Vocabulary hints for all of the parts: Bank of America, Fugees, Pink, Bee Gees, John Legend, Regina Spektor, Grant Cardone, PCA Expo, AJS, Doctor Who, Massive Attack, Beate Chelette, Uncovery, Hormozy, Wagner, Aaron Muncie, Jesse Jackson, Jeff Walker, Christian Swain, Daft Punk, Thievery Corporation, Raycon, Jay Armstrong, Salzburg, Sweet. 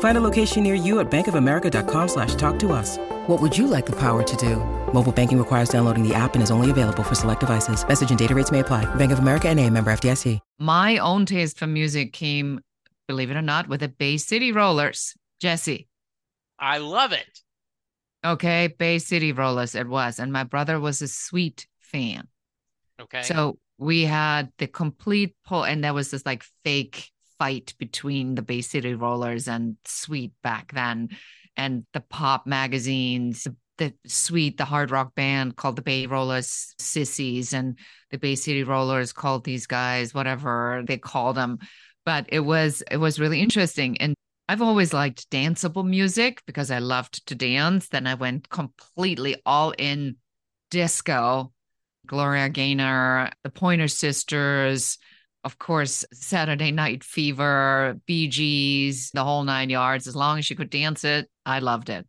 Find a location near you at bankofamerica.com/talktous. What would you like the power to do? Mobile banking requires downloading the app and is only available for select devices. Message and data rates may apply. Bank of America NA, member FDIC. My own taste for music came, believe it or not, with the Bay City Rollers. Jesse. I love it. Okay, Bay City Rollers it was. And my brother was a Sweet fan. Okay. So we had the complete poll, and there was this like fake fight between the Bay City Rollers and Sweet back then. And the pop magazines, the Sweet, the hard rock band called the Bay Rollers sissies, and the Bay City Rollers called these guys whatever they called them. But it was really interesting. And I've always liked danceable music because I loved to dance. Then I went completely all in disco, Gloria Gaynor, the Pointer Sisters, of course, Saturday Night Fever, Bee Gees, the whole nine yards. As long as you could dance it, I loved it.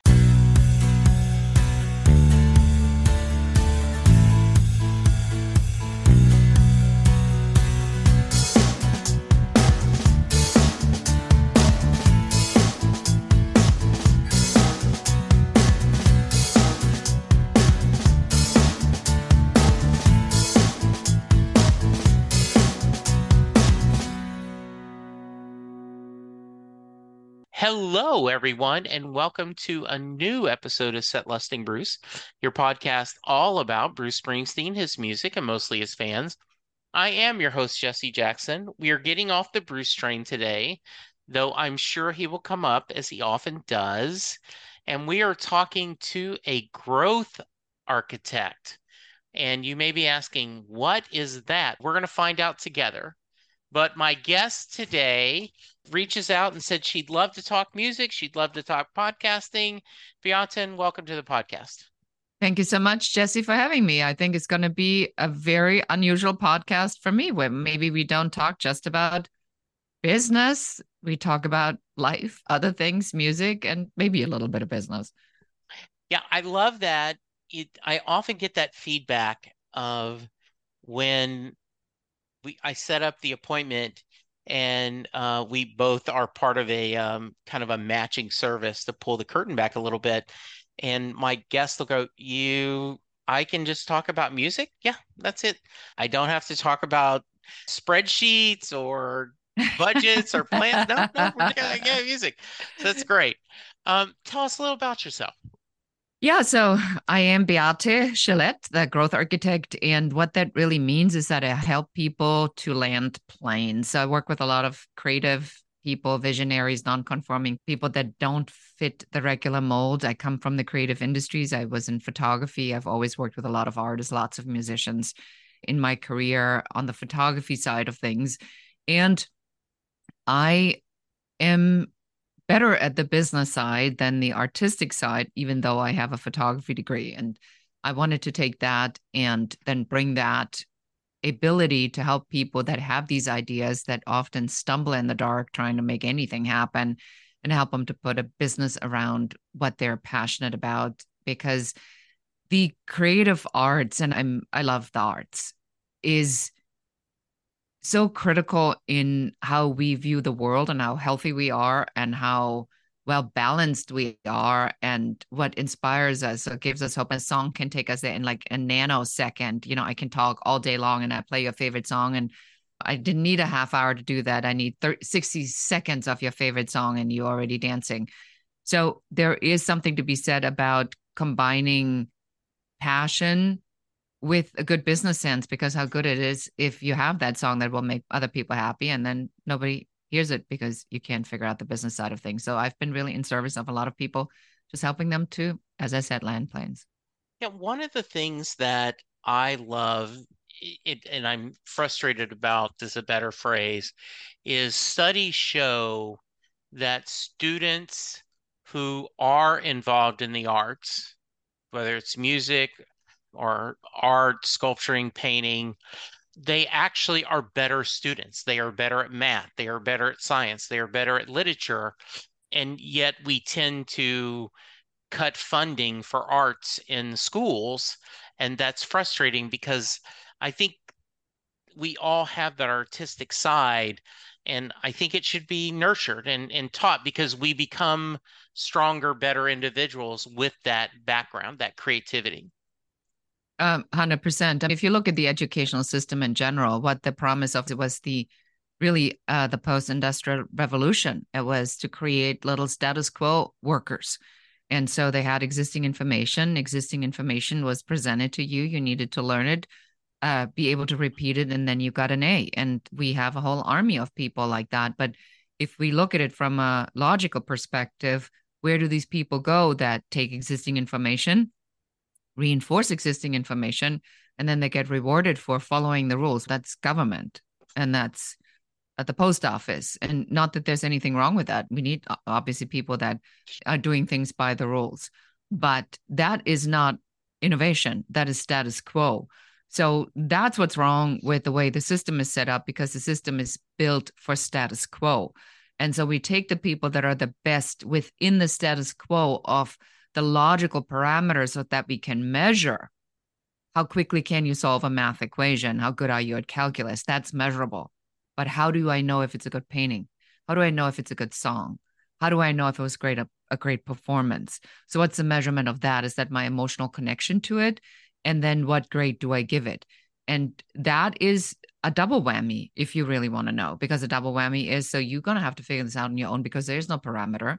Hello, everyone, and welcome to a new episode of Set Lusting Bruce, your podcast all about Bruce Springsteen, his music, and mostly his fans. I am your host, Jesse Jackson. We are getting off the Bruce train today, though I'm sure he will come up as he often does. And we are talking to a growth architect. And you may be asking, what is that? We're going to find out together. But my guest today reaches out and said she'd love to talk music. She'd love to talk podcasting. Beate, welcome to the podcast. Thank you so much, Jesse, for having me. I think it's going to be a very unusual podcast for me, where maybe we don't talk just about business. We talk about life, other things, music, and maybe a little bit of business. Yeah, I love that. I often get that feedback of when I set up the appointment, and we both are part of a kind of a matching service to pull the curtain back a little bit. And my guest will go, I can just talk about music. Yeah, that's it. I don't have to talk about spreadsheets or budgets or plans. No, we're going to get music. So that's great. Tell us a little about yourself. Yeah, so I am Beate Chelette, the growth architect. And what that really means is that I help people to land planes. So I work with a lot of creative people, visionaries, non-conforming people that don't fit the regular mold. I come from the creative industries. I was in photography. I've always worked with a lot of artists, lots of musicians in my career on the photography side of things. And I am better at the business side than the artistic side, even though I have a photography degree. And I wanted to take that and then bring that ability to help people that have these ideas that often stumble in the dark trying to make anything happen, and help them to put a business around what they're passionate about. Because the creative arts, and I love the arts, is so critical in how we view the world and how healthy we are and how well balanced we are and what inspires us. So it gives us hope. A song can take us there in like a nanosecond. You know, I can talk all day long and I play your favorite song, and I didn't need a half hour to do that. I need 60 seconds of your favorite song and you're already dancing. So there is something to be said about combining passion with a good business sense, because how good it is if you have that song that will make other people happy, and then nobody hears it because you can't figure out the business side of things. So I've been really in service of a lot of people, just helping them to, as I said, land planes. Yeah, one of the things that I love, and I'm frustrated about, is a better phrase, is studies show that students who are involved in the arts, whether it's music or art, sculpturing, painting, they actually are better students. They are better at math. They are better at science. They are better at literature. And yet we tend to cut funding for arts in schools. And that's frustrating, because I think we all have that artistic side, and I think it should be nurtured and taught, because we become stronger, better individuals with that background, that creativity. 100%. If you look at the educational system in general, what the promise of it was the post-industrial revolution. It was to create little status quo workers. And so they had existing information. Existing information was presented to you. You needed to learn it, be able to repeat it, and then you got an A. And we have a whole army of people like that. But if we look at it from a logical perspective, where do these people go that take existing information, reinforce existing information, and then they get rewarded for following the rules? That's government, and that's at the post office. And not that there's anything wrong with that. We need obviously people that are doing things by the rules, but that is not innovation. That is status quo. So that's what's wrong with the way the system is set up, because the system is built for status quo. And so we take the people that are the best within the status quo of the logical parameters so that we can measure. How quickly can you solve a math equation? How good are you at calculus? That's measurable. But how do I know if it's a good painting? How do I know if it's a good song? How do I know if it was great, a great performance? So what's the measurement of that? Is that my emotional connection to it? And then what grade do I give it? And that is a double whammy, if you really want to know, because a double whammy is, so you're going to have to figure this out on your own, because there's no parameter.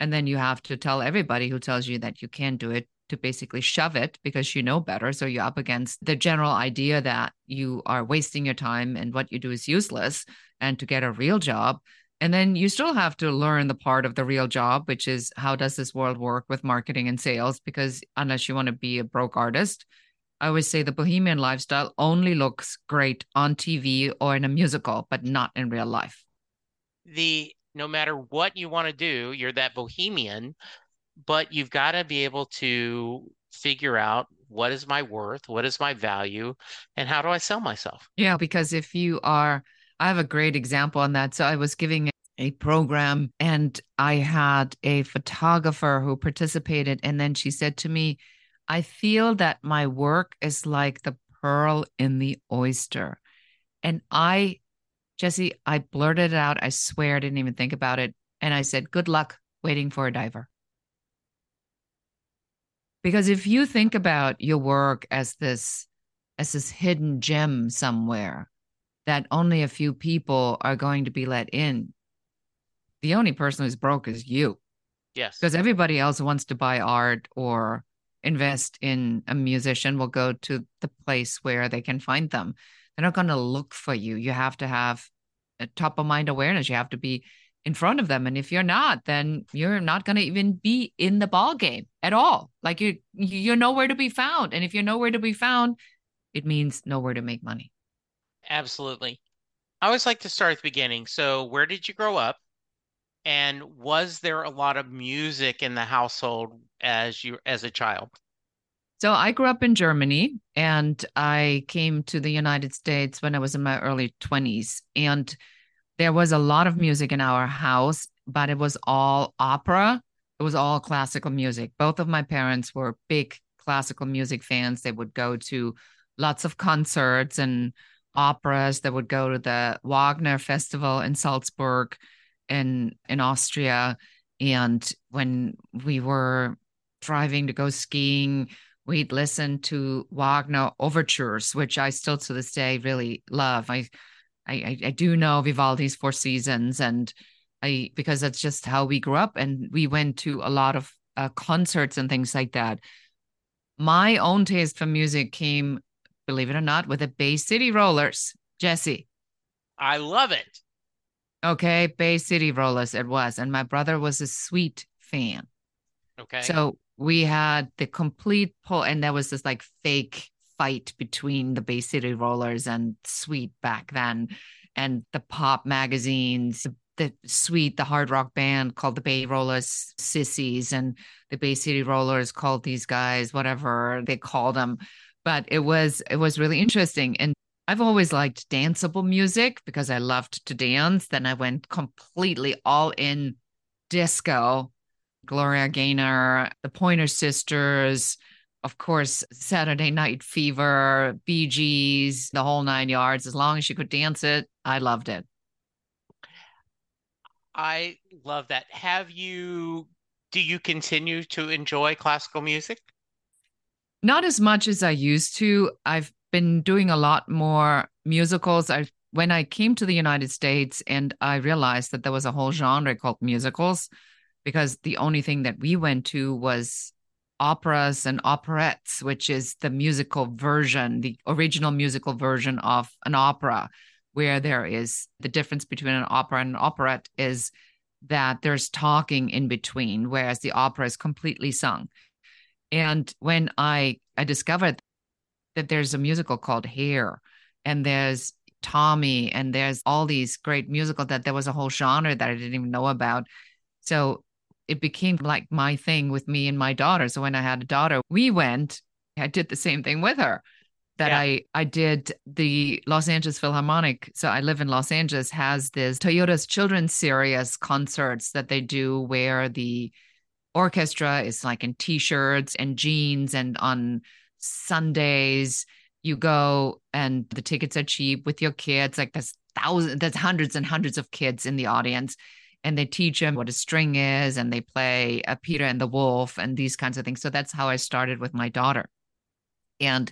And then you have to tell everybody who tells you that you can't do it to basically shove it, because you know better. So you're up against the general idea that you are wasting your time and what you do is useless, and to get a real job. And then you still have to learn the part of the real job, which is how does this world work with marketing and sales? Because unless you want to be a broke artist, I always say the bohemian lifestyle only looks great on TV or in a musical, but not in real life. No matter what you want to do, you're that bohemian, but you've got to be able to figure out, what is my worth? What is my value? And how do I sell myself? Yeah, because if you are... I have a great example on that. So I was giving a program, and I had a photographer who participated. And then she said to me, I feel that my work is like the pearl in the oyster. And I blurted it out. I swear I didn't even think about it. And I said, good luck waiting for a diver. Because if you think about your work as this hidden gem somewhere, that only a few people are going to be let in. The only person who's broke is you. Yes. Because everybody else who wants to buy art or invest in a musician will go to the place where they can find them. They're not going to look for you. You have to have a top of mind awareness. You have to be in front of them. And if you're not, then you're not going to even be in the ball game at all. Like you're nowhere to be found. And if you're nowhere to be found, it means nowhere to make money. Absolutely. I always like to start at the beginning. So where did you grow up? And was there a lot of music in the household as a child? So I grew up in Germany, and I came to the United States when I was in my early 20s. And there was a lot of music in our house, but it was all opera. It was all classical music. Both of my parents were big classical music fans. They would go to lots of concerts and operas. That would go to the Wagner Festival in Salzburg in Austria. And when we were driving to go skiing, we'd listen to Wagner overtures, which I still to this day really love. I do know Vivaldi's Four Seasons, because that's just how we grew up. And we went to a lot of concerts and things like that. My own taste for music came believe it or not, with the Bay City Rollers. Jesse. I love it. Okay, Bay City Rollers it was. And my brother was a Sweet fan. Okay. So we had the complete poll, and there was this like fake fight between the Bay City Rollers and Sweet back then, and the pop magazines, the Sweet, the hard rock band called the Bay Rollers sissies, and the Bay City Rollers called these guys whatever they called them. But it was really interesting. And I've always liked danceable music because I loved to dance. Then I went completely all in disco, Gloria Gaynor, the Pointer Sisters, of course, Saturday Night Fever, Bee Gees, the whole nine yards. As long as you could dance it, I loved it. I love that. Do you continue to enjoy classical music? Not as much as I used to. I've been doing a lot more musicals. When I came to the United States and I realized that there was a whole genre called musicals, because the only thing that we went to was operas and operettes, which is the musical version, the original musical version of an opera, where there is the difference between an opera and an operette is that there's talking in between, whereas the opera is completely sung. And when I discovered that there's a musical called Hair, and there's Tommy, and there's all these great musicals, that there was a whole genre that I didn't even know about. So it became like my thing with me and my daughter. So when I had a daughter, I did the same thing with her that yeah. I did the Los Angeles Philharmonic. So I live in Los Angeles, has this Toyota's Children's Series concerts that they do where the orchestra is like in t-shirts and jeans, and on Sundays you go and the tickets are cheap with your kids. Like there's hundreds and hundreds of kids in the audience, and they teach them what a string is, and they play a Peter and the Wolf and these kinds of things. So that's how I started with my daughter. And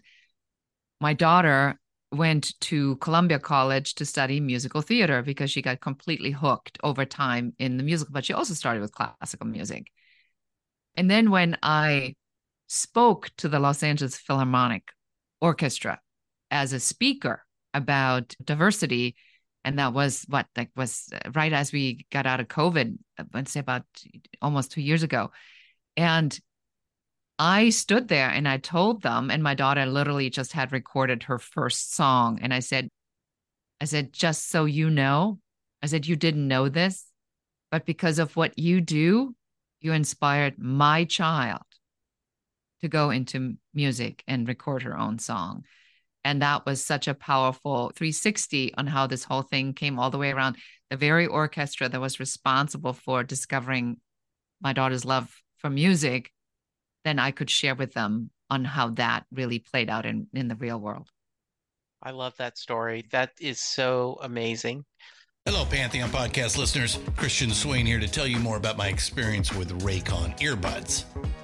my daughter went to Columbia College to study musical theater because she got completely hooked over time in the musical, but she also started with classical music. And then when I spoke to the Los Angeles Philharmonic Orchestra as a speaker about diversity, and that was right as we got out of COVID, I'd say about almost 2 years ago. And I stood there and I told them, and my daughter literally just had recorded her first song. And I said, just so you know, I said, you didn't know this, but because of what you do, you inspired my child to go into music and record her own song. And that was such a powerful 360 on how this whole thing came all the way around. The very orchestra that was responsible for discovering my daughter's love for music, then I could share with them on how that really played out in the real world. I love that story. That is so amazing. Hello, Pantheon Podcast listeners. Christian Swain here to tell you more about my experience with Raycon earbuds.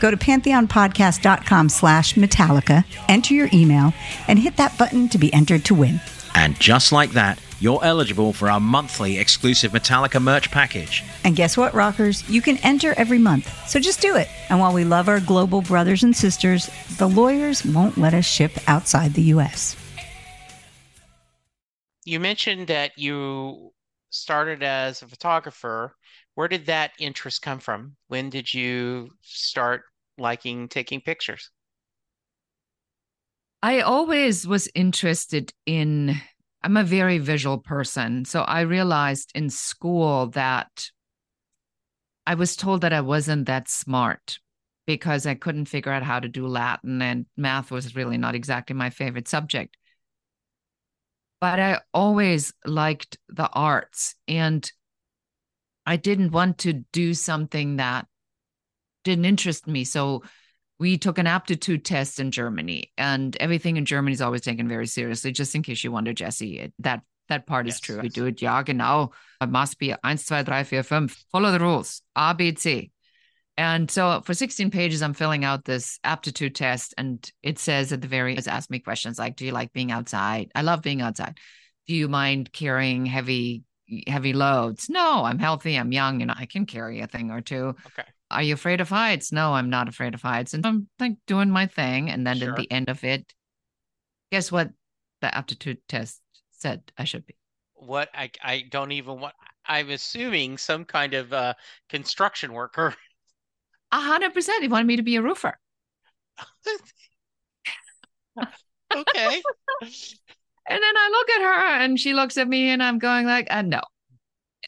Go to pantheonpodcast.com/Metallica, enter your email, and hit that button to be entered to win. And just like that, you're eligible for our monthly exclusive Metallica merch package. And guess what, rockers? You can enter every month, so just do it. And while we love our global brothers and sisters, the lawyers won't let us ship outside the U.S. You mentioned that you started as a photographer. Where did that interest come from? When did you start liking taking pictures? I always was interested in, I'm a very visual person. So I realized in school that I was told that I wasn't that smart because I couldn't figure out how to do Latin, and math was really not exactly my favorite subject. But I always liked the arts, and I didn't want to do something that didn't interest me. So we took an aptitude test in Germany, and everything in Germany is always taken very seriously. Just in case you wonder, Jesse, that part is true. Yes. We do it, ja, genau. It must be 1, 2, 3, 4, 5. Follow the rules, A, B, C. And so for 16 pages, I'm filling out this aptitude test, and it says at the very end, ask me questions like, do you like being outside? I love being outside. Do you mind carrying heavy loads? No, I'm healthy, I'm young, and I can carry a thing or two. Okay. Are you afraid of heights? No, I'm not afraid of heights. And I'm like doing my thing. And then at the end of it, guess what the aptitude test said I should be? What? I don't even want, I'm assuming some kind of construction worker. 100%. He wanted me to be a roofer. Okay. And then I look at her and she looks at me and I'm going like, no.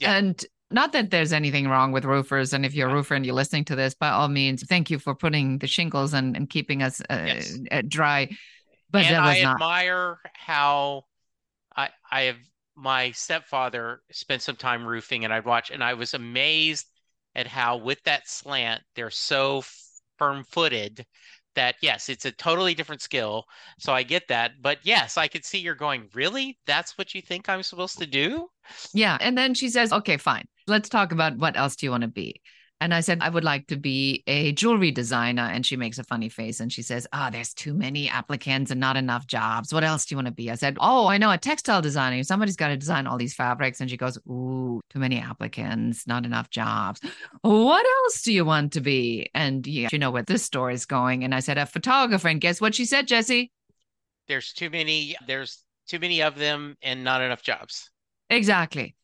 Yeah. And not that there's anything wrong with roofers. And if you're a roofer and you're listening to this, by all means, thank you for putting the shingles and keeping us dry. But and I admire how I have, my stepfather spent some time roofing, and I'd watch, and I was amazed at how with that slant, they're so firm-footed that yes, it's a totally different skill. So I get that. But yes, I could see you're going, really? That's what you think I'm supposed to do? Yeah. And then she says, okay, fine. Let's talk about what else do you want to be? And I said, I would like to be a jewelry designer. And she makes a funny face and she says, there's too many applicants and not enough jobs. What else do you want to be? I said, I know, a textile designer. Somebody's got to design all these fabrics. And she goes, ooh, too many applicants, not enough jobs. What else do you want to be? And you know where this story is going. And I said, a photographer. And guess what she said, Jesse? There's too many of them and not enough jobs. Exactly.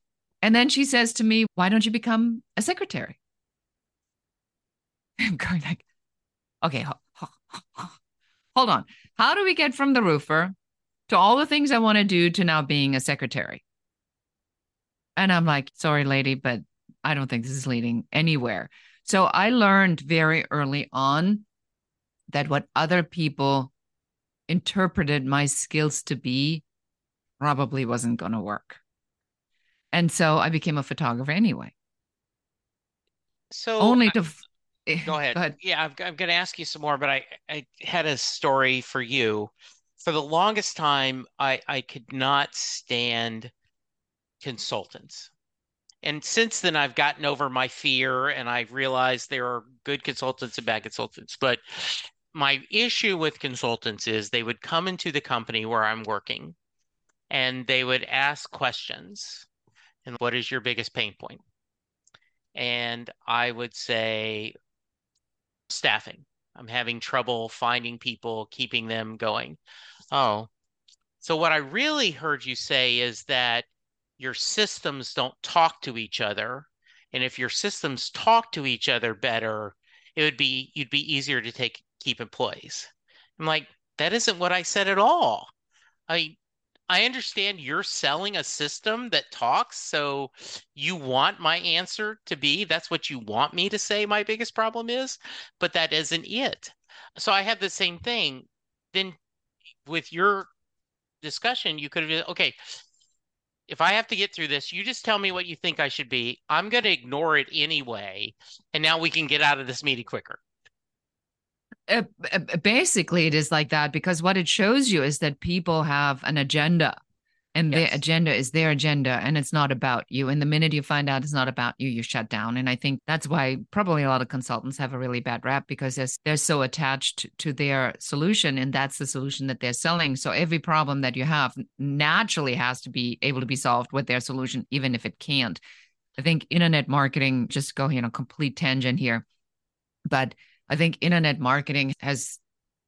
And then she says to me, why don't you become a secretary? I'm going like, okay, hold on. How do we get from the roofer to all the things I want to do to now being a secretary? And I'm like, sorry, lady, but I don't think this is leading anywhere. So I learned very early on that what other people interpreted my skills to be probably wasn't going to work. And so I became a photographer anyway. So only to... Go ahead. Yeah, I'm going to ask you some more, but I had a story for you. For the longest time, I could not stand consultants. And since then, I've gotten over my fear and I realized there are good consultants and bad consultants. But my issue with consultants is they would come into the company where I'm working and they would ask questions. And what is your biggest pain point? And I would say, staffing. I'm having trouble finding people, keeping them going. Oh, so what I really heard you say is that your systems don't talk to each other. And if your systems talk to each other better, you'd be easier to keep employees. I'm like, that isn't what I said at all. I understand you're selling a system that talks, so you want my answer to be, that's what you want me to say my biggest problem is, but that isn't it. So I had the same thing. Then with your discussion, you could have, okay, if I have to get through this, you just tell me what you think I should be. I'm going to ignore it anyway. And now we can get out of this meeting quicker. Basically, it is like that, because what it shows you is that people have an agenda, and their agenda is their agenda, and it's not about you. And the minute you find out it's not about you, you shut down. And I think that's why probably a lot of consultants have a really bad rap, because they're so attached to their solution, and that's the solution that they're selling. So every problem that you have naturally has to be able to be solved with their solution, even if it can't. I think internet marketing, just going on a complete tangent here, but I think internet marketing has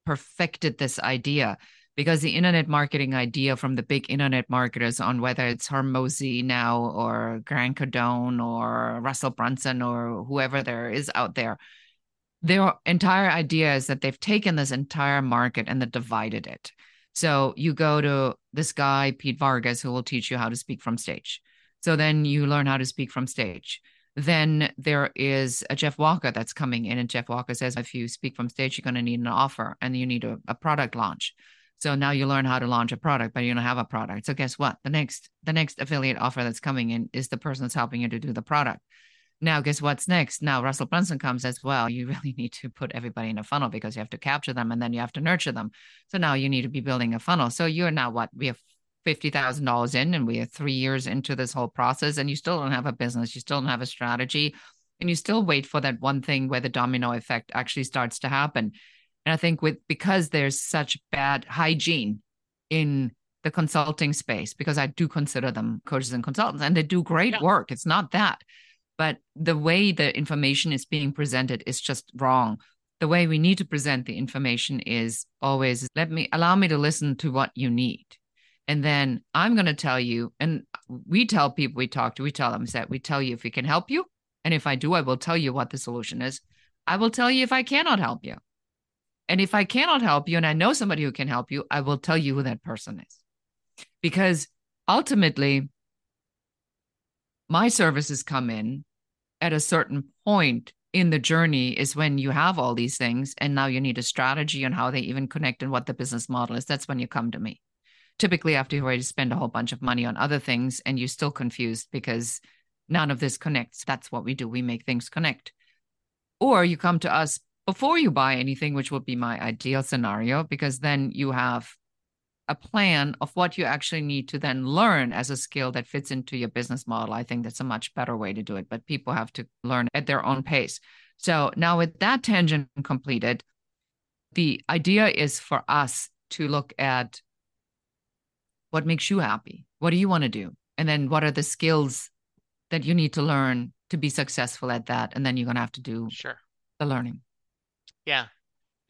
perfected this idea, because the internet marketing idea from the big internet marketers, on whether it's Hormozy now or Grant Cardone or Russell Brunson or whoever there is out there, their entire idea is that they've taken this entire market and they divided it. So you go to this guy, Pete Vargas, who will teach you how to speak from stage. So then you learn how to speak from stage. Then there is a Jeff Walker that's coming in, and Jeff Walker says, if you speak from stage, you're going to need an offer and you need a product launch. So now you learn how to launch a product, but you don't have a product. So guess what? The next affiliate offer that's coming in is the person that's helping you to do the product. Now, guess what's next? Now, Russell Brunson comes as well. You really need to put everybody in a funnel, because you have to capture them and then you have to nurture them. So now you need to be building a funnel. So you're now what? We have $50,000 in, and we are 3 years into this whole process, and you still don't have a business, you still don't have a strategy, and you still wait for that one thing where the domino effect actually starts to happen. And I think because there's such bad hygiene in the consulting space, because I do consider them coaches and consultants, and they do great work. It's not that, but the way the information is being presented is just wrong. The way we need to present the information is always, allow me to listen to what you need. And then I'm going to tell you, and we tell people we talk to, we tell them that we tell you if we can help you. And if I do, I will tell you what the solution is. I will tell you if I cannot help you. And if I cannot help you and I know somebody who can help you, I will tell you who that person is. Because ultimately, my services come in at a certain point in the journey, is when you have all these things and now you need a strategy on how they even connect and what the business model is. That's when you come to me. Typically after you're ready to spend a whole bunch of money on other things and you're still confused because none of this connects. That's what we do. We make things connect. Or you come to us before you buy anything, which would be my ideal scenario, because then you have a plan of what you actually need to then learn as a skill that fits into your business model. I think that's a much better way to do it, but people have to learn at their own pace. So now with that tangent completed, the idea is for us to look at what makes you happy? What do you want to do? And then what are the skills that you need to learn to be successful at that? And then you're going to have to do the learning. Yeah.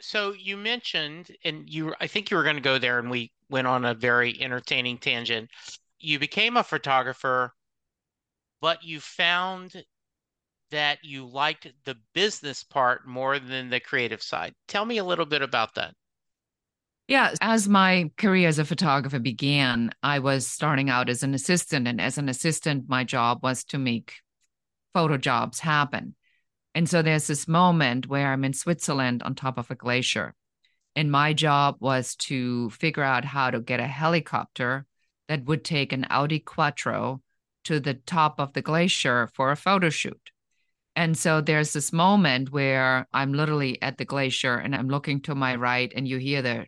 So you mentioned, and I think you were going to go there, and we went on a very entertaining tangent. You became a photographer, but you found that you liked the business part more than the creative side. Tell me a little bit about that. Yeah. As my career as a photographer began, I was starting out as an assistant. And as an assistant, my job was to make photo jobs happen. And so there's this moment where I'm in Switzerland on top of a glacier. And my job was to figure out how to get a helicopter that would take an Audi Quattro to the top of the glacier for a photo shoot. And so there's this moment where I'm literally at the glacier and I'm looking to my right and you hear the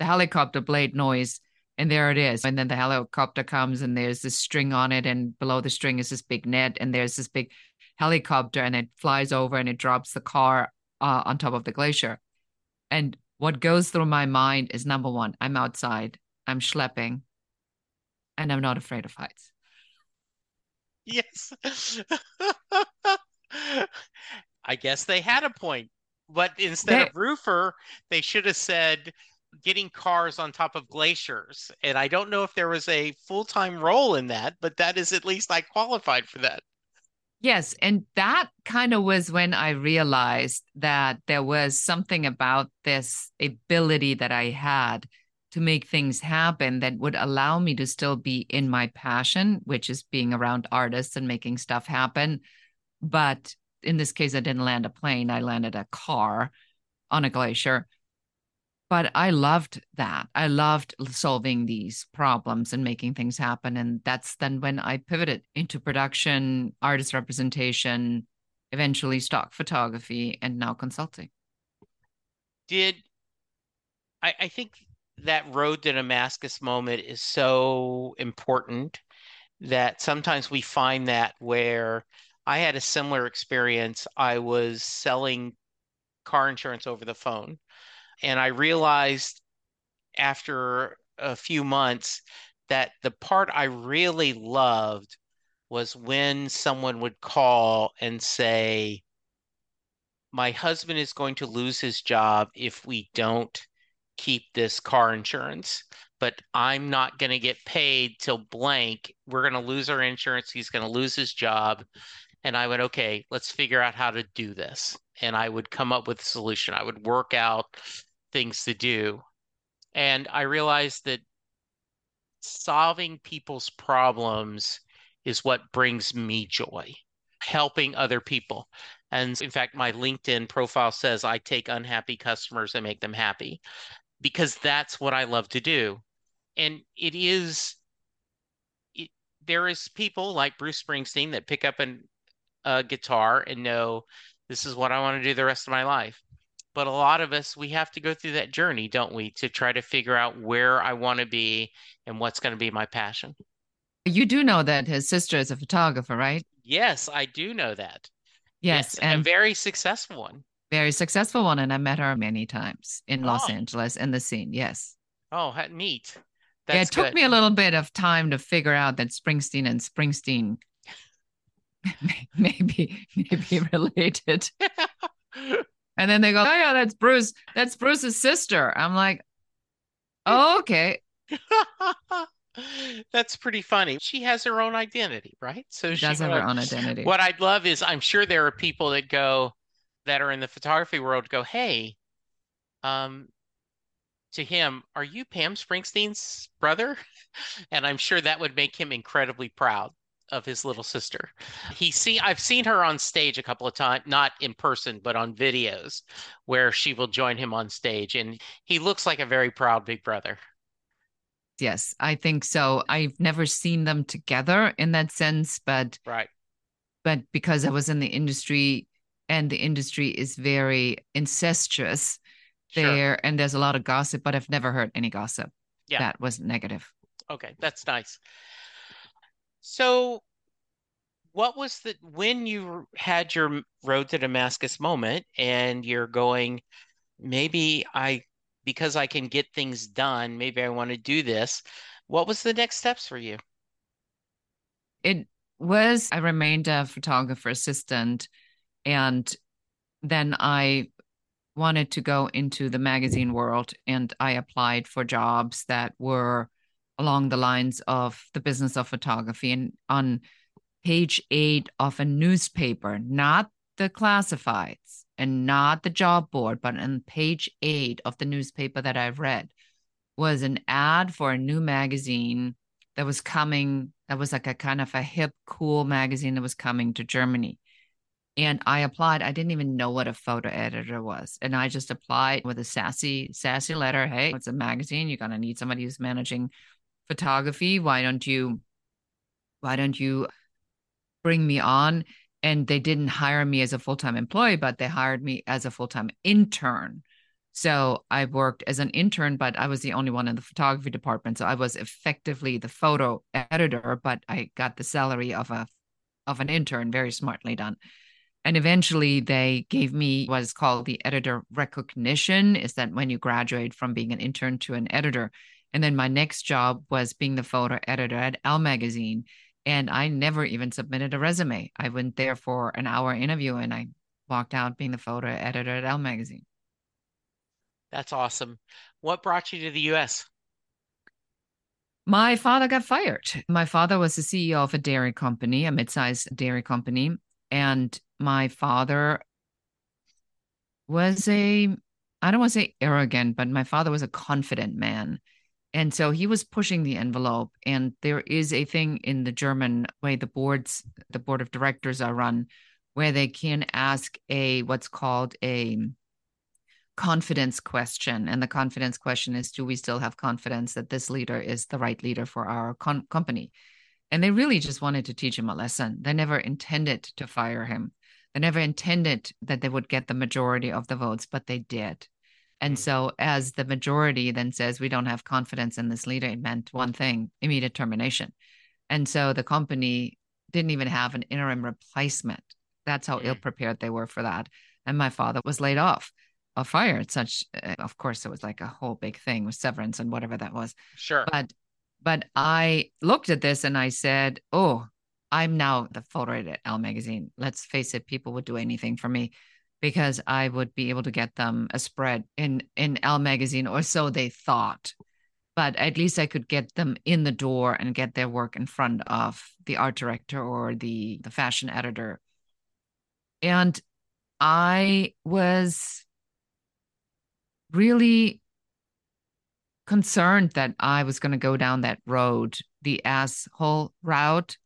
helicopter blade noise, and there it is. And then the helicopter comes and there's this string on it, and below the string is this big net, and there's this big helicopter, and it flies over and it drops the car on top of the glacier. And what goes through my mind is, number one, I'm outside, I'm schlepping, and I'm not afraid of heights. Yes. I guess they had a point, but instead of roofer, they should have said getting cars on top of glaciers. And I don't know if there was a full-time role in that, but that is at least I qualified for that. Yes. And that kind of was when I realized that there was something about this ability that I had to make things happen that would allow me to still be in my passion, which is being around artists and making stuff happen. But in this case, I didn't land a plane. I landed a car. on a glacier. But I loved that. I loved solving these problems and making things happen. And that's then when I pivoted into production, artist representation, eventually stock photography, and now consulting. I think that road to Damascus moment is so important that sometimes we find that where I had a similar experience. I was selling car insurance over the phone. And I realized after a few months that the part I really loved was when someone would call and say, my husband is going to lose his job if we don't keep this car insurance, but I'm not going to get paid till blank. We're going to lose our insurance. He's going to lose his job. And I went, okay, let's figure out how to do this. And I would come up with a solution. I would work out things to do. And I realized that solving people's problems is what brings me joy, helping other people. And in fact, my LinkedIn profile says I take unhappy customers and make them happy, because that's what I love to do. And it is, there is people like Bruce Springsteen that pick up a guitar and know, this is what I want to do the rest of my life. But a lot of us, we have to go through that journey, don't we, to try to figure out where I want to be and what's going to be my passion. You do know that his sister is a photographer, right? Yes, I do know that. Yes. And a very successful one. Very successful one. And I met her many times in Los Angeles in the scene. Yes. Oh, neat. That's good. Took me a little bit of time to figure out that Springsteen and Springsteen maybe related. And then they go, oh yeah, that's Bruce. That's Bruce's sister. I'm like, oh, okay. That's pretty funny. She has her own identity, right? So she does have her own identity. What I'd love is, I'm sure there are people that go, that are in the photography world, go, hey, to him, are you Pam Springsteen's brother? And I'm sure that would make him incredibly proud of his little sister. I've seen her on stage a couple of times, not in person, but on videos where she will join him on stage. And he looks like a very proud big brother. Yes, I think so. I've never seen them together in that sense, but because I was in the industry, and the industry is very incestuous there, sure. And there's a lot of gossip, but I've never heard any gossip. Yeah. That was negative. Okay, that's nice. So what was when you had your road to Damascus moment and you're going, because I can get things done, maybe I want to do this. What was the next steps for you? I remained a photographer assistant, and then I wanted to go into the magazine world, and I applied for jobs that were along the lines of the business of photography. And on page 8 of a newspaper, not the classifieds and not the job board, but on page 8 of the newspaper that I read was an ad for a new magazine that was coming. That was like a kind of a hip, cool magazine that was coming to Germany. And I applied. I didn't even know what a photo editor was. And I just applied with a sassy letter. Hey, it's a magazine. You're going to need somebody who's managing photography. Why don't you bring me on? And they didn't hire me as a full-time employee, but they hired me as a full-time intern. So I worked as an intern, but I was the only one in the photography department. So I was effectively the photo editor, but I got the salary of an intern, very smartly done. And eventually they gave me what is called the editor recognition, is that when you graduate from being an intern to an editor. And then my next job was being the photo editor at Elle magazine. And I never even submitted a resume. I went there for an hour interview and I walked out being the photo editor at Elle magazine. That's awesome. What brought you to the U.S.? My father got fired. My father was the CEO of a dairy company, a mid-sized dairy company. And my father was I don't want to say arrogant, but my father was a confident man. And so he was pushing the envelope. And there is a thing in the German way the board of directors are run, where they can ask what's called a confidence question. And the confidence question is, do we still have confidence that this leader is the right leader for our company? And they really just wanted to teach him a lesson. They never intended to fire him. They never intended that they would get the majority of the votes, but they did. And so as the majority then says, we don't have confidence in this leader, it meant one thing, immediate termination. And so the company didn't even have an interim replacement. That's how ill-prepared they were for that. And my father was laid off or fired. Of course, it was like a whole big thing with severance and whatever that was. Sure. But I looked at this and I said, oh, I'm now the photo editor at Elle magazine. Let's face it, people would do anything for me because I would be able to get them a spread in Elle magazine, or so they thought. But at least I could get them in the door and get their work in front of the art director or the fashion editor. And I was really concerned that I was going to go down that road, the asshole route,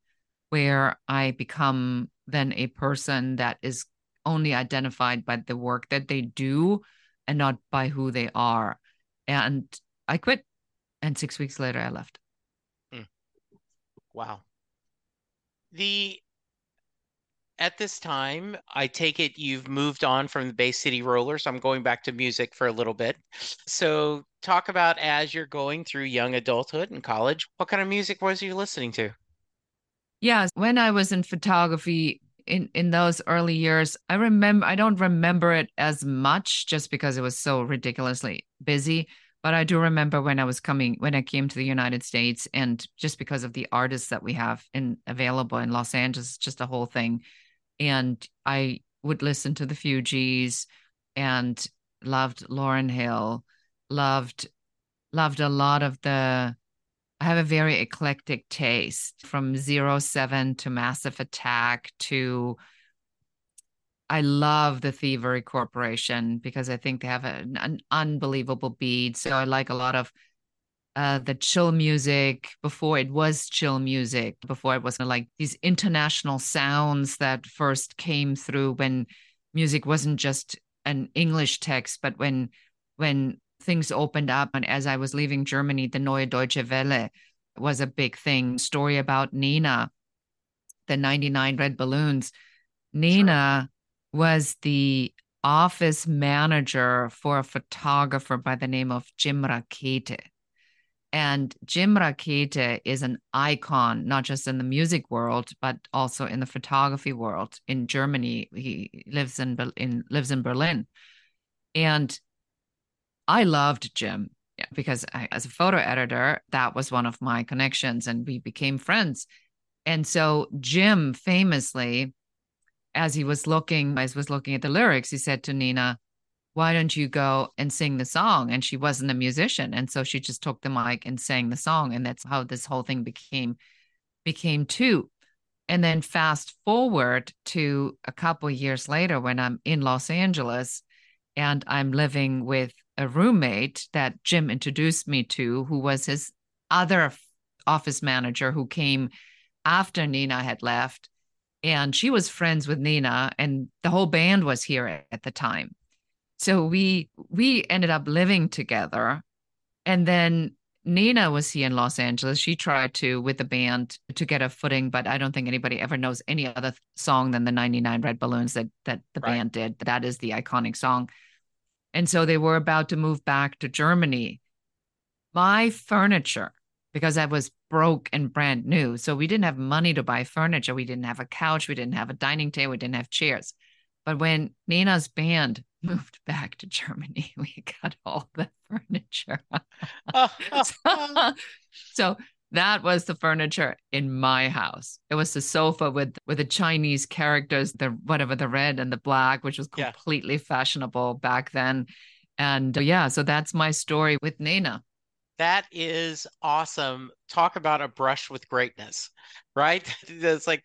where I become then a person that is only identified by the work that they do and not by who they are. And I quit. And 6 weeks later, I left. Wow. At this time, I take it you've moved on from the Bay City Rollers. I'm going back to music for a little bit. So talk about, as you're going through young adulthood and college, what kind of music was you listening to? Yes. When I was in photography in those early years, I don't remember it as much just because it was so ridiculously busy. But I do remember when I came to the United States, and just because of the artists that we have available in Los Angeles, just a whole thing. And I would listen to the Fugees and loved Lauryn Hill, loved a lot of I have a very eclectic taste, from 0 7 to Massive Attack to, I love the Thievery Corporation because I think they have an unbelievable beat. So I like a lot of the chill music before it was chill music, before it was like these international sounds that first came through when music wasn't just an English text, but when things opened up. And as I was leaving Germany, the Neue Deutsche Welle was a big thing. Story about Nina, the 99 Red Balloons. Nina was the office manager for a photographer by the name of Jim Rakete. And Jim Rakete is an icon, not just in the music world, but also in the photography world in Germany. He lives in Berlin. And I loved Jim because as a photo editor, that was one of my connections, and we became friends. And so Jim famously, as he was looking at the lyrics, he said to Nina, why don't you go and sing the song? And she wasn't a musician. And so she just took the mic and sang the song. And that's how this whole thing became two. And then fast forward to a couple of years later when I'm in Los Angeles and I'm living with a roommate that Jim introduced me to, who was his other office manager who came after Nina had left. And she was friends with Nina, and the whole band was here at the time. So we ended up living together. And then Nina was here in Los Angeles. She tried to, with the band, to get a footing, but I don't think anybody ever knows any other song than the 99 Red Balloons that the band did. That is the iconic song. And so they were about to move back to Germany. My furniture, because I was broke and brand new, so we didn't have money to buy furniture. We didn't have a couch. We didn't have a dining table. We didn't have chairs. But when Nina's band moved back to Germany, we got all the furniture. So that was the furniture in my house. It was the sofa with the Chinese characters, the red and the black, which was completely fashionable back then. And so that's my story with Nina. That is awesome. Talk about a brush with greatness, right? That's like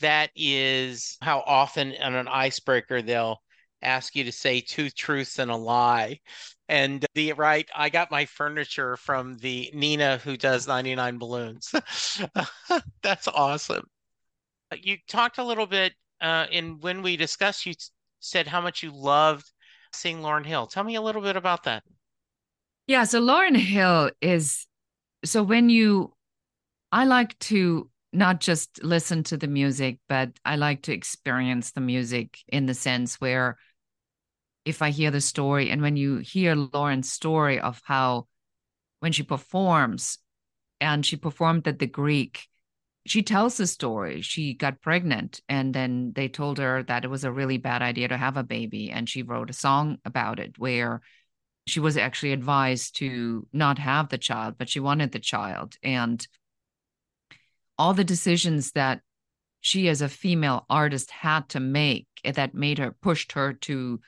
that is how often on an icebreaker they'll ask you to say two truths and a lie. And I got my furniture from the Nina who does 99 Balloons. That's awesome. You talked a little bit, and when we discussed, you said how much you loved seeing Lauryn Hill. Tell me a little bit about that. Yeah, so Lauryn Hill is, so when you, I like to not just listen to the music, but I like to experience the music in the sense where if I hear the story, and when you hear Lauryn's story of how when she performs, and she performed at the Greek, she tells the story. She got pregnant and then they told her that it was a really bad idea to have a baby. And she wrote a song about it where she was actually advised to not have the child, but she wanted the child. And all the decisions that she as a female artist had to make that made her, pushed her to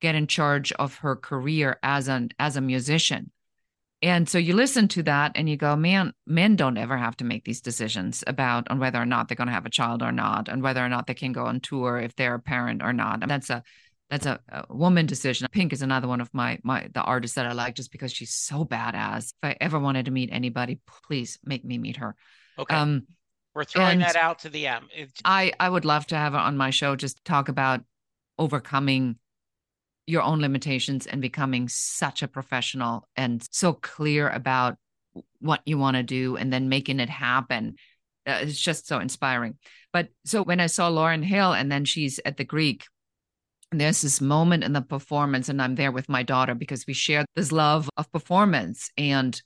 get in charge of her career as a musician. And so you listen to that and you go, man, men don't ever have to make these decisions about on whether or not they're going to have a child or not, and whether or not they can go on tour if they're a parent or not. And that's a woman decision. Pink is another one of the artists that I like just because she's so badass. If I ever wanted to meet anybody, please make me meet her. Okay. We're throwing that out to the M. I would love to have her on my show, just talk about overcoming your own limitations and becoming such a professional and so clear about what you want to do and then making it happen. It's just so inspiring. But so when I saw Lauryn Hill and then she's at the Greek, and there's this moment in the performance and I'm there with my daughter because we shared this love of performance. And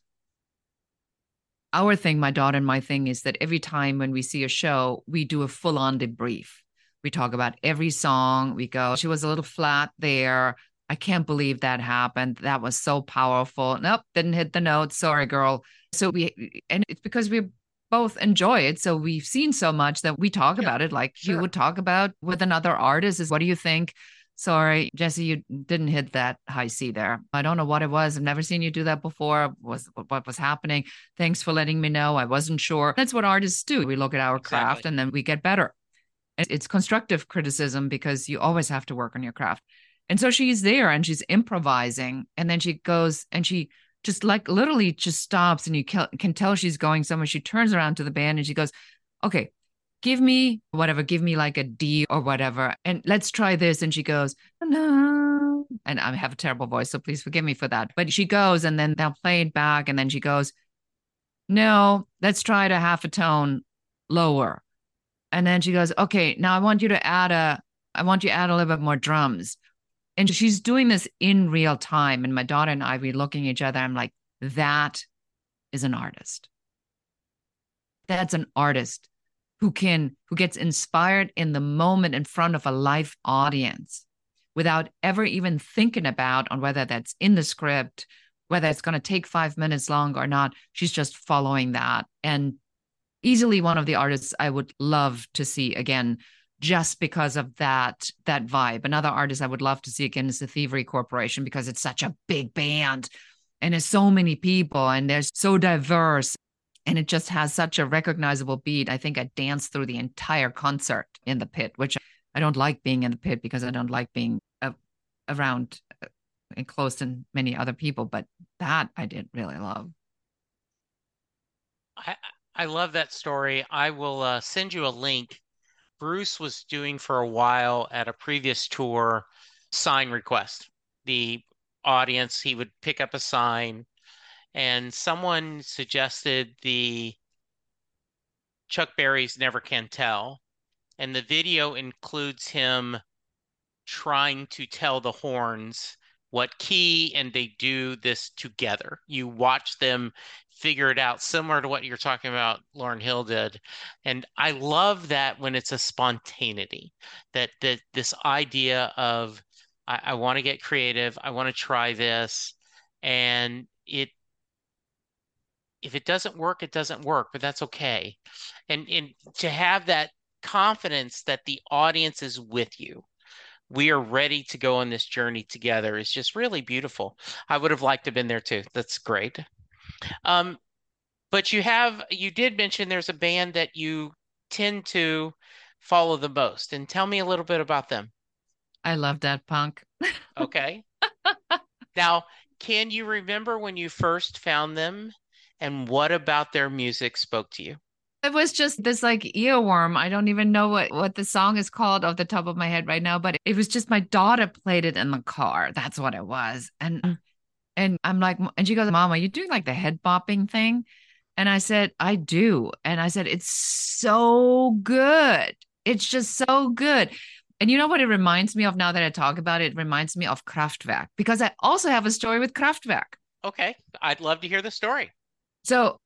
our thing, my daughter and my thing, is that every time when we see a show, we do a full-on debrief. We talk about every song. We go, she was a little flat there. I can't believe that happened. That was so powerful. Nope, didn't hit the notes. Sorry, girl. So and it's because we both enjoy it. So we've seen so much that we talk about it. Like you would talk about with another artist is, what do you think? Sorry, Jesse, you didn't hit that high C there. I don't know what it was. I've never seen you do that before. What was happening? Thanks for letting me know. I wasn't sure. That's what artists do. We look at our craft and then we get better. It's constructive criticism because you always have to work on your craft. And so she's there and she's improvising. And then she goes and she just like literally just stops and you can tell she's going somewhere. She turns around to the band and she goes, okay, give me whatever, give me like a D or whatever. And let's try this. And she goes, no. And I have a terrible voice, so please forgive me for that. But she goes and then they'll play it back. And then she goes, no, let's try it a half a tone lower. And then she goes, okay, now I want you to add a little bit more drums. And she's doing this in real time. And my daughter and I, we looking at each other. I'm like, that is an artist. That's an artist who gets inspired in the moment in front of a live audience without ever even thinking about on whether that's in the script, whether it's going to take 5 minutes long or not. She's just following that. And easily one of the artists I would love to see again, just because of that vibe. Another artist I would love to see again is the Thievery Corporation, because it's such a big band and there's so many people and they're so diverse and it just has such a recognizable beat. I think I danced through the entire concert in the pit, which I don't like being in the pit because I don't like being around and close to many other people, but that I did really love. I love that story. I will send you a link. Bruce was doing for a while at a previous tour sign request. The audience, he would pick up a sign, and someone suggested the Chuck Berry's Never Can Tell. And the video includes him trying to tell the horns what key, and they do this together. You watch them figure it out, similar to what you're talking about Lauryn Hill did. And I love that when it's a spontaneity, that this idea of, I want to get creative, I want to try this. And if it doesn't work, it doesn't work, but that's okay. And to have that confidence that the audience is with you, we are ready to go on this journey together. It's just really beautiful. I would have liked to have been there too. That's great. But you did mention there's a band that you tend to follow the most, and tell me a little bit about them. I love Daft Punk. Okay. Now, can you remember when you first found them and what about their music spoke to you? It was just this like earworm. I don't even know what the song is called off the top of my head right now, but it was just my daughter played it in the car. That's what it was. And I'm like, and she goes, Mom, are you doing like the head bopping thing? And I said, I do. And I said, it's so good. It's just so good. And you know what it reminds me of now that I talk about it? It reminds me of Kraftwerk, because I also have a story with Kraftwerk. Okay. I'd love to hear the story. So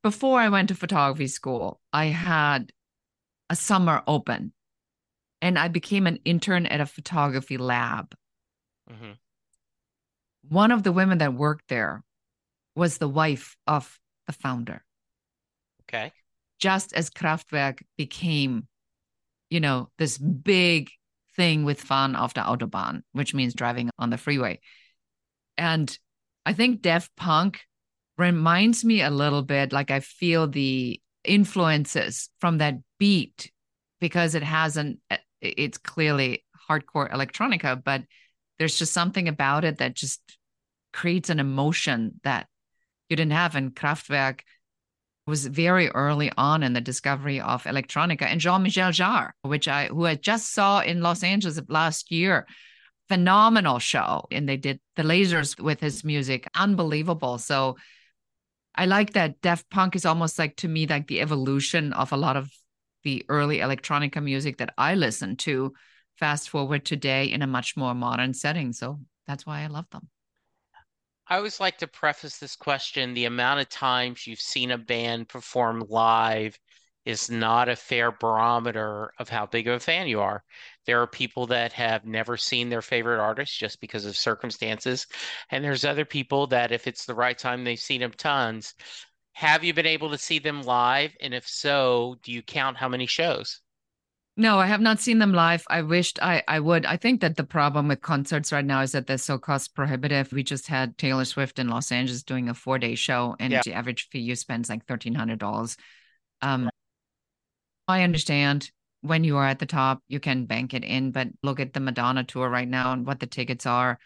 before I went to photography school, I had a summer open and I became an intern at a photography lab. Mm-hmm. One of the women that worked there was the wife of the founder. Okay. Just as Kraftwerk became, this big thing with fun off the Autobahn, which means driving on the freeway. And I think Daft Punk reminds me a little bit, like I feel the influences from that beat, because it's clearly hardcore electronica, but there's just something about it that just creates an emotion that you didn't have. And Kraftwerk was very early on in the discovery of electronica. And Jean-Michel Jarre, who I just saw in Los Angeles last year, phenomenal show. And they did the lasers with his music. Unbelievable. So I like that Daft Punk is almost like, to me, like the evolution of a lot of the early electronica music that I listened to. Fast forward today in a much more modern setting. So that's why I love them. I always like to preface this question. The amount of times you've seen a band perform live is not a fair barometer of how big of a fan you are. There are people that have never seen their favorite artist just because of circumstances. And there's other people that if it's the right time, they've seen them tons. Have you been able to see them live? And if so, do you count how many shows? No, I have not seen them live. I wished I would. I think that the problem with concerts right now is that they're so cost prohibitive. We just had Taylor Swift in Los Angeles doing a 4-day show, and the average fee you spend is like $1,300. I understand when you are at the top, you can bank it in, but look at the Madonna tour right now and what the tickets are.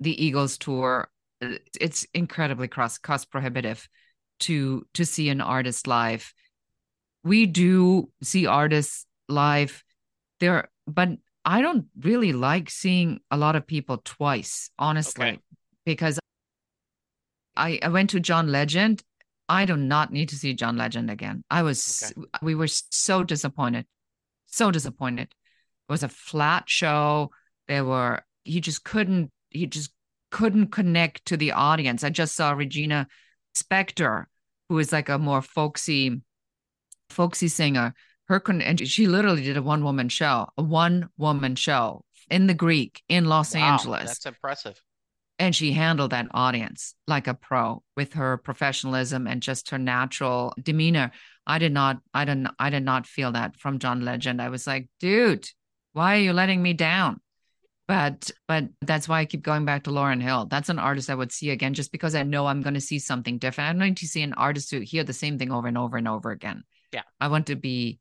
The Eagles tour, it's incredibly cost prohibitive to see an artist live. We do see artists live there, but I don't really like seeing a lot of people twice, honestly, because I went to John Legend. I do not need to see John Legend again. We were so disappointed. So disappointed. It was a flat show. He just couldn't connect to the audience. I just saw Regina Spektor, who is like a more folksy singer. And she literally did a one woman show in the Greek in Los Angeles. That's impressive. And she handled that audience like a pro with her professionalism and just her natural demeanor. I did not feel that from John Legend. I was like, dude, why are you letting me down? But that's why I keep going back to Lauryn Hill. That's an artist I would see again, just because I know I'm going to see something different. I'm going to see an artist who hear the same thing over and over and over again. Yeah. I want to be,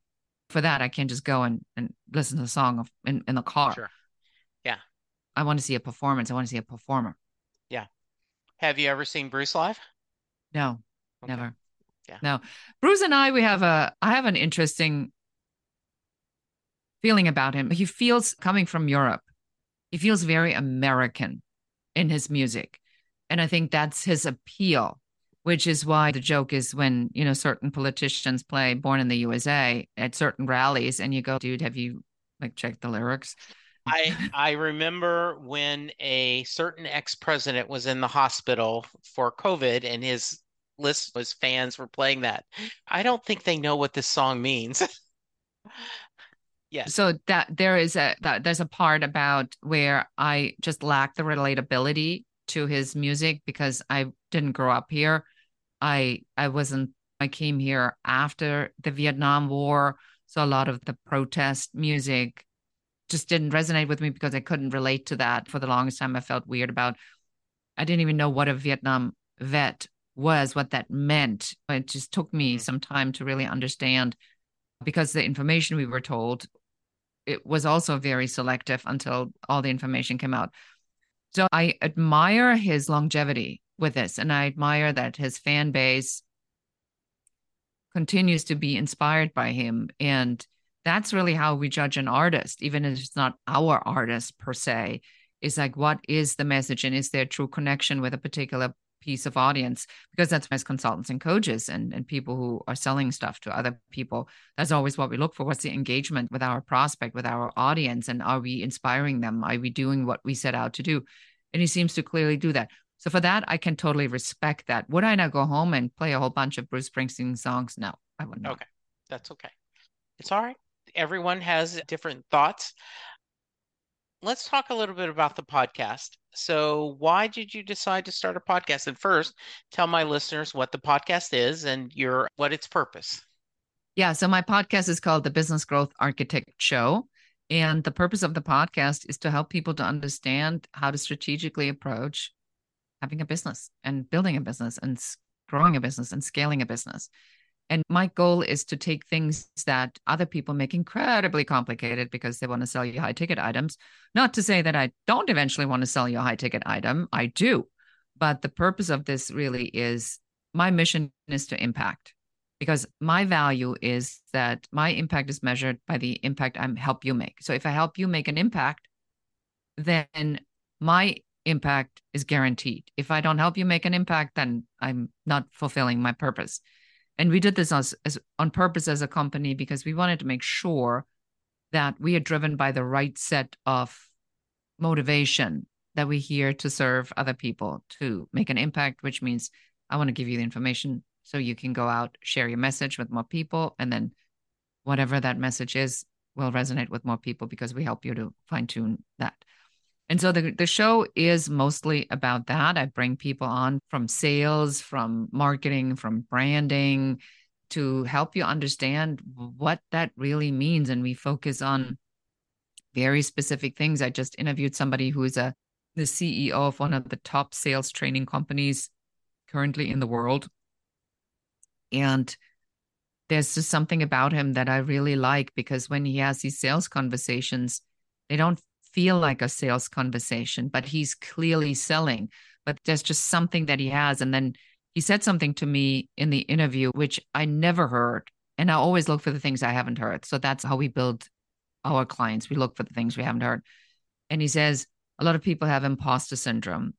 for that, I can't just go and listen to a song in the car. Sure. Yeah. I want to see a performance. I want to see a performer. Yeah. Have you ever seen Bruce live? No, never. Yeah. No. Bruce and I, I have an interesting feeling about him. He feels, coming from Europe, he feels very American in his music. And I think that's his appeal, which is why the joke is when, certain politicians play Born in the USA at certain rallies and you go, dude, have you checked the lyrics? I remember when a certain ex-president was in the hospital for COVID and his fans were playing that. I don't think they know what this song means. Yes. So that there's a part about where I just lack the relatability to his music because I didn't grow up here. I came here after the Vietnam War. So a lot of the protest music just didn't resonate with me because I couldn't relate to that. For the longest time, I felt weird about, I didn't even know what a Vietnam vet was, what that meant. It just took me some time to really understand, because the information we were told, it was also very selective until all the information came out. So I admire his longevity with this. And I admire that his fan base continues to be inspired by him. And that's really how we judge an artist, even if it's not our artist per se. Is like, what is the message, and is there a true connection with a particular piece of audience? Because that's as consultants and coaches and people who are selling stuff to other people, that's always what we look for. What's the engagement with our prospect, with our audience? And are we inspiring them? Are we doing what we set out to do? And he seems to clearly do that. So for that, I can totally respect that. Would I not go home and play a whole bunch of Bruce Springsteen songs? No, I wouldn't. Okay. That's okay. It's all right. Everyone has different thoughts. Let's talk a little bit about the podcast. So why did you decide to start a podcast? And first, tell my listeners what the podcast is and what its purpose. Yeah. So my podcast is called The Business Growth Architect Show. And the purpose of the podcast is to help people to understand how to strategically approach having a business and building a business and growing a business and scaling a business. And my goal is to take things that other people make incredibly complicated because they want to sell you high ticket items. Not to say that I don't eventually want to sell you a high ticket item. I do. But the purpose of this really is, my mission is to impact, because my value is that my impact is measured by the impact I help you make. So if I help you make an impact, then my impact is guaranteed. If I don't help you make an impact, then I'm not fulfilling my purpose. And we did this on purpose as a company because we wanted to make sure that we are driven by the right set of motivation, that we're here to serve other people, to make an impact, which means I want to give you the information so you can go out, share your message with more people, and then whatever that message is will resonate with more people because we help you to fine-tune that. And so the show is mostly about that. I bring people on from sales, from marketing, from branding, to help you understand what that really means. And we focus on very specific things. I just interviewed somebody who is the CEO of one of the top sales training companies currently in the world. And there's just something about him that I really like, because when he has these sales conversations, they don't feel like a sales conversation, but he's clearly selling. But there's just something that he has. And then he said something to me in the interview, which I never heard. And I always look for the things I haven't heard. So that's how we build our clients. We look for the things we haven't heard. And he says, a lot of people have imposter syndrome.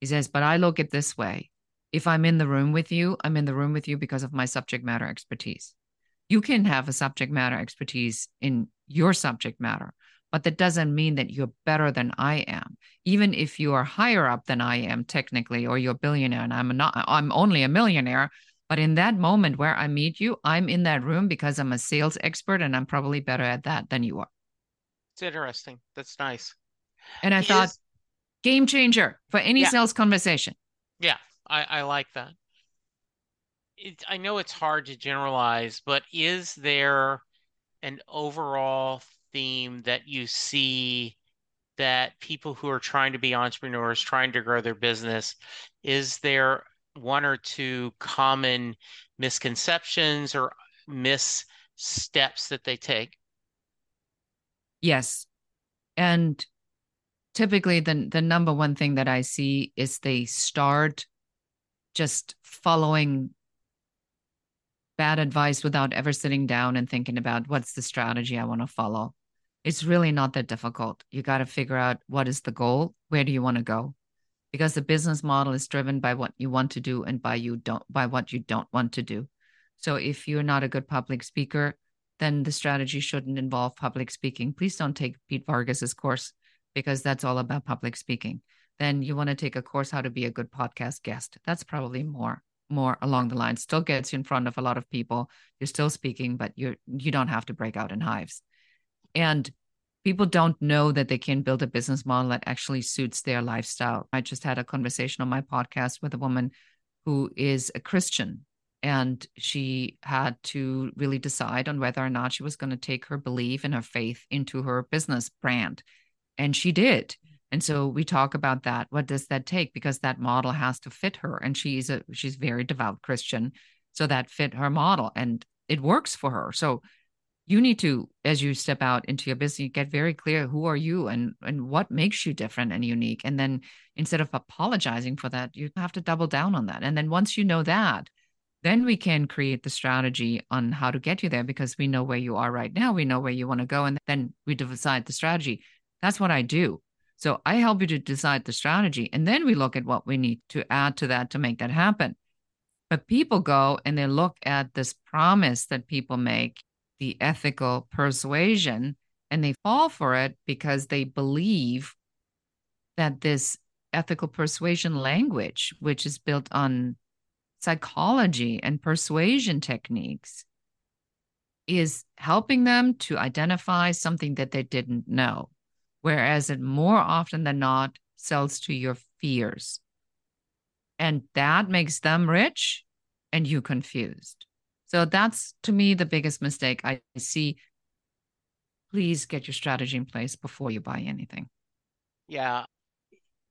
He says, but I look at this way. If I'm in the room with you, I'm in the room with you because of my subject matter expertise. You can have a subject matter expertise in your subject matter, but that doesn't mean that you're better than I am. Even if you are higher up than I am technically, or you're a billionaire and I'm only a millionaire, but in that moment where I meet you, I'm in that room because I'm a sales expert and I'm probably better at that than you are. It's interesting. That's nice. And I thought, game changer for any sales conversation. Yeah, I like that. I know it's hard to generalize, but is there an overall theme that you see that people who are trying to be entrepreneurs, trying to grow their business, is there one or two common misconceptions or missteps that they take? Yes. And typically the number one thing that I see is they start just following bad advice without ever sitting down and thinking about what's the strategy I want to follow. It's really not that difficult. You got to figure out, what is the goal? Where do you want to go? Because the business model is driven by what you want to do and by what you don't want to do. So if you're not a good public speaker, then the strategy shouldn't involve public speaking. Please don't take Pete Vargas's course, because that's all about public speaking. Then you want to take a course, how to be a good podcast guest. That's probably more along the line. Still gets you in front of a lot of people. You're still speaking, but you don't have to break out in hives. And people don't know that they can build a business model that actually suits their lifestyle. I just had a conversation on my podcast with a woman who is a Christian, and she had to really decide on whether or not she was going to take her belief and her faith into her business brand. And she did. And so we talk about that. What does that take? Because that model has to fit her. And she's very devout Christian. So that fit her model and it works for her. So you need to, as you step out into your business, you get very clear who are you and what makes you different and unique. And then instead of apologizing for that, you have to double down on that. And then once you know that, then we can create the strategy on how to get you there, because we know where you are right now. We know where you want to go. And then we decide the strategy. That's what I do. So I help you to decide the strategy. And then we look at what we need to add to that to make that happen. But people go and they look at this promise that people make, the ethical persuasion, and they fall for it because they believe that this ethical persuasion language, which is built on psychology and persuasion techniques, is helping them to identify something that they didn't know. Whereas it more often than not sells to your fears. And that makes them rich and you confused. So that's, to me, the biggest mistake I see. Please get your strategy in place before you buy anything. Yeah.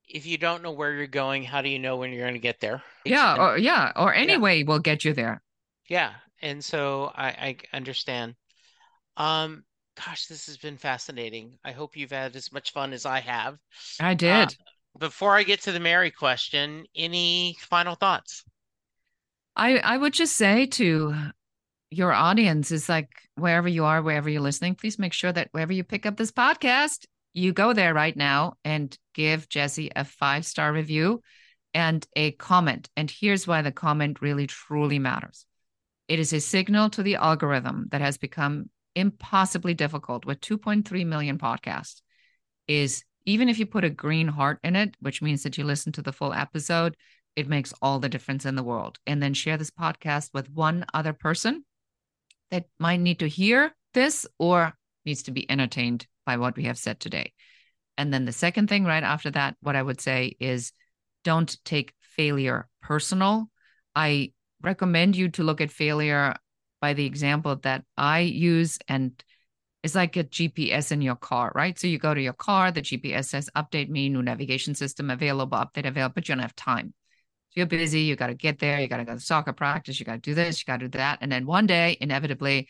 If you don't know where you're going, how do you know when you're going to get there? Or any way will get you there. Yeah. And so I understand. Gosh, this has been fascinating. I hope you've had as much fun as I have. I did. Before I get to the Mary question, any final thoughts? I would just say to your audience is like, wherever you are, wherever you're listening, please make sure that wherever you pick up this podcast, you go there right now and give Jesse a 5-star review and a comment. And here's why the comment really truly matters. It is a signal to the algorithm that has become impossibly difficult with 2.3 million podcasts. Is even if you put a green heart in it, which means that you listen to the full episode, it makes all the difference in the world. And then share this podcast with one other person that might need to hear this or needs to be entertained by what we have said today. And then the second thing right after that, what I would say is don't take failure personal. I recommend you to look at failure by the example that I use, and it's like a GPS in your car, right? So you go to your car, the GPS says, update me, new navigation system available, update available, but you don't have time. So you're busy, you got to get there, you got to go to soccer practice, you got to do this, you got to do that. And then one day, inevitably,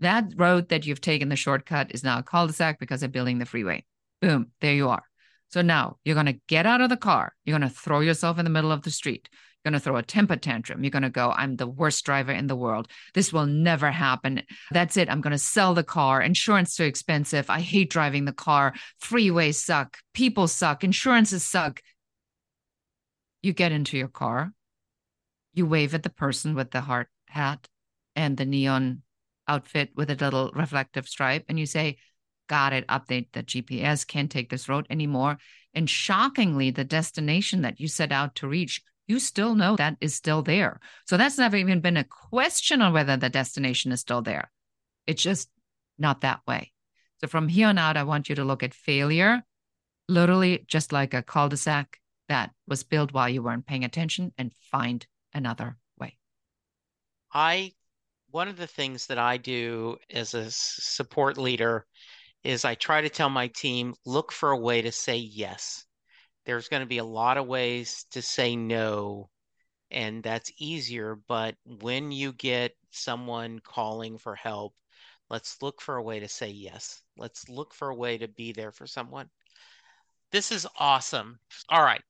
that road that you've taken the shortcut is now a cul-de-sac because they're building the freeway. Boom, there you are. So now you're going to get out of the car. You're going to throw yourself in the middle of the street. You're going to throw a temper tantrum. You're going to go, I'm the worst driver in the world. This will never happen. That's it. I'm going to sell the car. Insurance too expensive. I hate driving the car. Freeways suck. People suck. Insurances suck. You get into your car. You wave at the person with the hard hat and the neon outfit with a little reflective stripe. And you say, got it, update the GPS, can't take this road anymore. And shockingly, the destination that you set out to reach, you still know that is still there. So that's never even been a question on whether the destination is still there. It's just not that way. So from here on out, I want you to look at failure, literally just like a cul-de-sac that was built while you weren't paying attention, and find another way. One of the things that I do as a support leader is I try to tell my team, look for a way to say yes. There's going to be a lot of ways to say no, and that's easier. But when you get someone calling for help, let's look for a way to say yes. Let's look for a way to be there for someone. This is awesome. All right.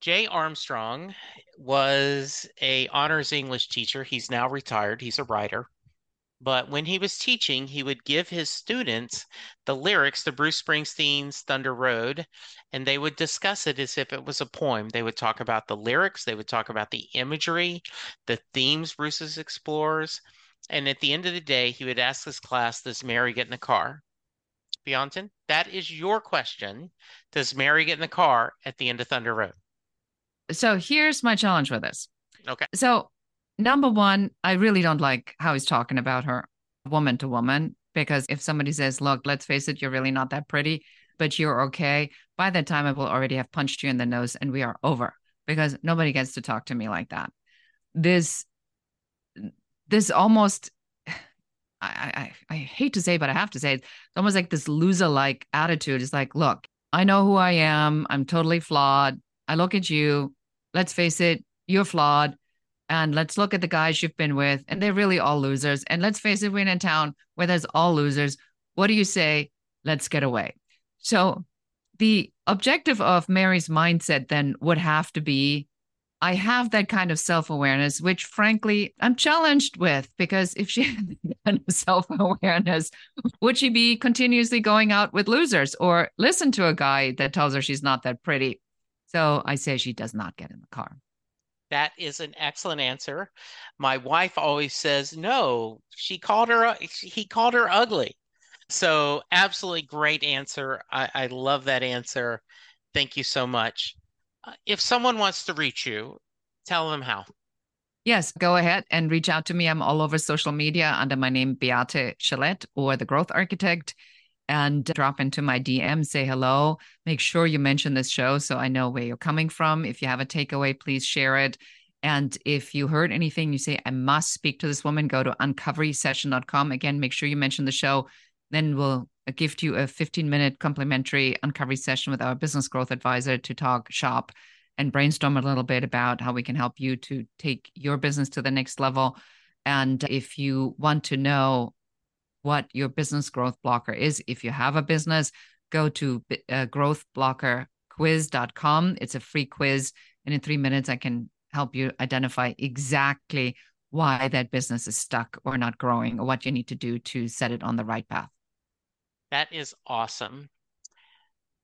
Jay Armstrong was an honors English teacher. He's now retired. He's a writer. But when he was teaching, he would give his students the lyrics to Bruce Springsteen's Thunder Road, and they would discuss it as if it was a poem. They would talk about the lyrics. They would talk about the imagery, the themes Bruce explores. And at the end of the day, he would ask his class, does Mary get in the car? Beyonton, that is your question. Does Mary get in the car at the end of Thunder Road? So here's my challenge with this. Okay. So number one, I really don't like how he's talking about her woman to woman, because if somebody says, look, let's face it, you're really not that pretty, but you're okay. By that time, I will already have punched you in the nose and we are over, because nobody gets to talk to me like that. This almost, I hate to say, but I have to say, it's almost like this loser-like attitude. It's like, look, I know who I am. I'm totally flawed. I look at you. Let's face it, you're flawed. and let's look at the guys you've been with, and they're really all losers. And let's face it, we're in a town where there's all losers. What do you say? Let's get away. So the objective of Mary's mindset then would have to be, I have that kind of self-awareness, which frankly, I'm challenged with, because if she had that kind of self-awareness, would she be continuously going out with losers or listen to a guy that tells her she's not that pretty? So I say she does not get in the car. That is an excellent answer. My wife always says, no, he called her ugly. So absolutely great answer. I love that answer. Thank you so much. If someone wants to reach you, tell them how. Yes, go ahead and reach out to me. I'm all over social media under my name, Beate Chelette, or The Growth Architect, and drop into my DM, say hello. Make sure you mention this show so I know where you're coming from. If you have a takeaway, please share it. And if you heard anything, you say, I must speak to this woman, go to uncoverysession.com. Again, make sure you mention the show. Then we'll gift you a 15-minute complimentary uncovery session with our business growth advisor to talk shop and brainstorm a little bit about how we can help you to take your business to the next level. And if you want to know what your business growth blocker is, if you have a business, go to growthblockerquiz.com. It's a free quiz. And in 3 minutes, I can help you identify exactly why that business is stuck or not growing or what you need to do to set it on the right path. That is awesome.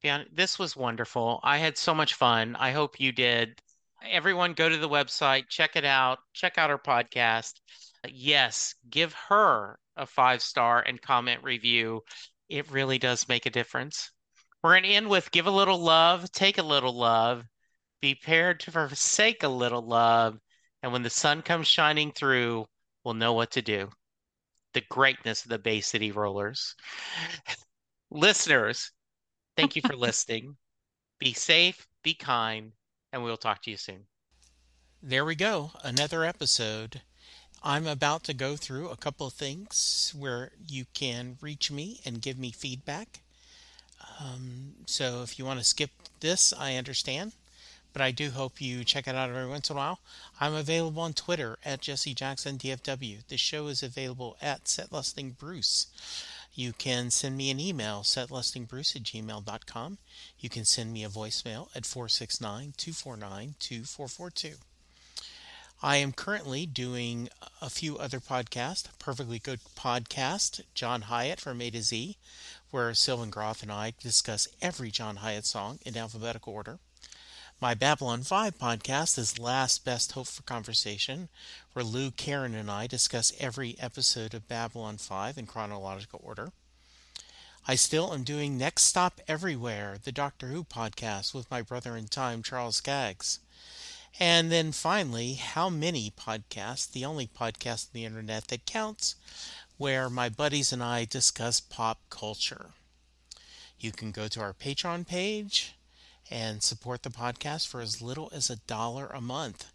Fiona, this was wonderful. I had so much fun. I hope you did. Everyone go to the website, check it out, check out her podcast. Yes, give her a 5-star and comment review. It really does make a difference. We're going to end with give a little love, take a little love, be prepared to forsake a little love, and when the sun comes shining through, we'll know what to do. The greatness of the Bay City Rollers. Listeners, thank you for listening. Be safe, be kind, and we'll talk to you soon. There we go, another episode. I'm about to go through a couple of things where you can reach me and give me feedback. So if you want to skip this, I understand. But I do hope you check it out every once in a while. I'm available on Twitter at JesseJacksonDFW. The show is available at SetLustingBruce. You can send me an email, setlustingbruce@gmail.com. You can send me a voicemail at 469-249-2442. I am currently doing a few other podcasts. Perfectly Good Podcast, John Hyatt from A to Z, where Sylvan Groth and I discuss every John Hyatt song in alphabetical order. My Babylon 5 podcast is Last Best Hope for Conversation, where Lou, Karen, and I discuss every episode of Babylon 5 in chronological order. I still am doing Next Stop Everywhere, the Doctor Who podcast with my brother in time, Charles Skaggs. And then finally, How Many Podcasts, the only podcast on the internet that counts, where my buddies and I discuss pop culture. You can go to our Patreon page and support the podcast for as little as $1 a month.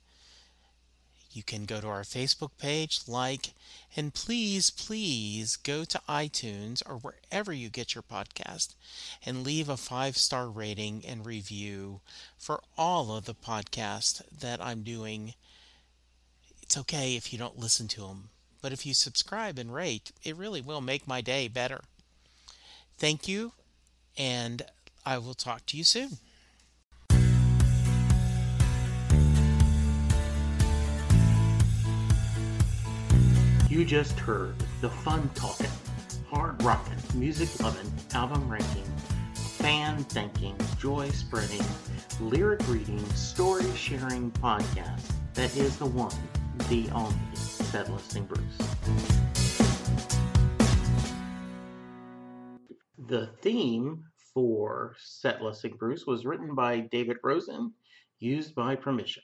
You can go to our Facebook page, like, and please, please go to iTunes or wherever you get your podcast and leave a 5-star rating and review for all of the podcasts that I'm doing. It's okay if you don't listen to them, but if you subscribe and rate, it really will make my day better. Thank you, and I will talk to you soon. You just heard the fun talking, hard rocking, music loving, album ranking, fan thinking, joy spreading, lyric reading, story sharing podcast that is the one, the only, Set Listing Bruce. The theme for Set Listing Bruce was written by David Rosen, used by permission.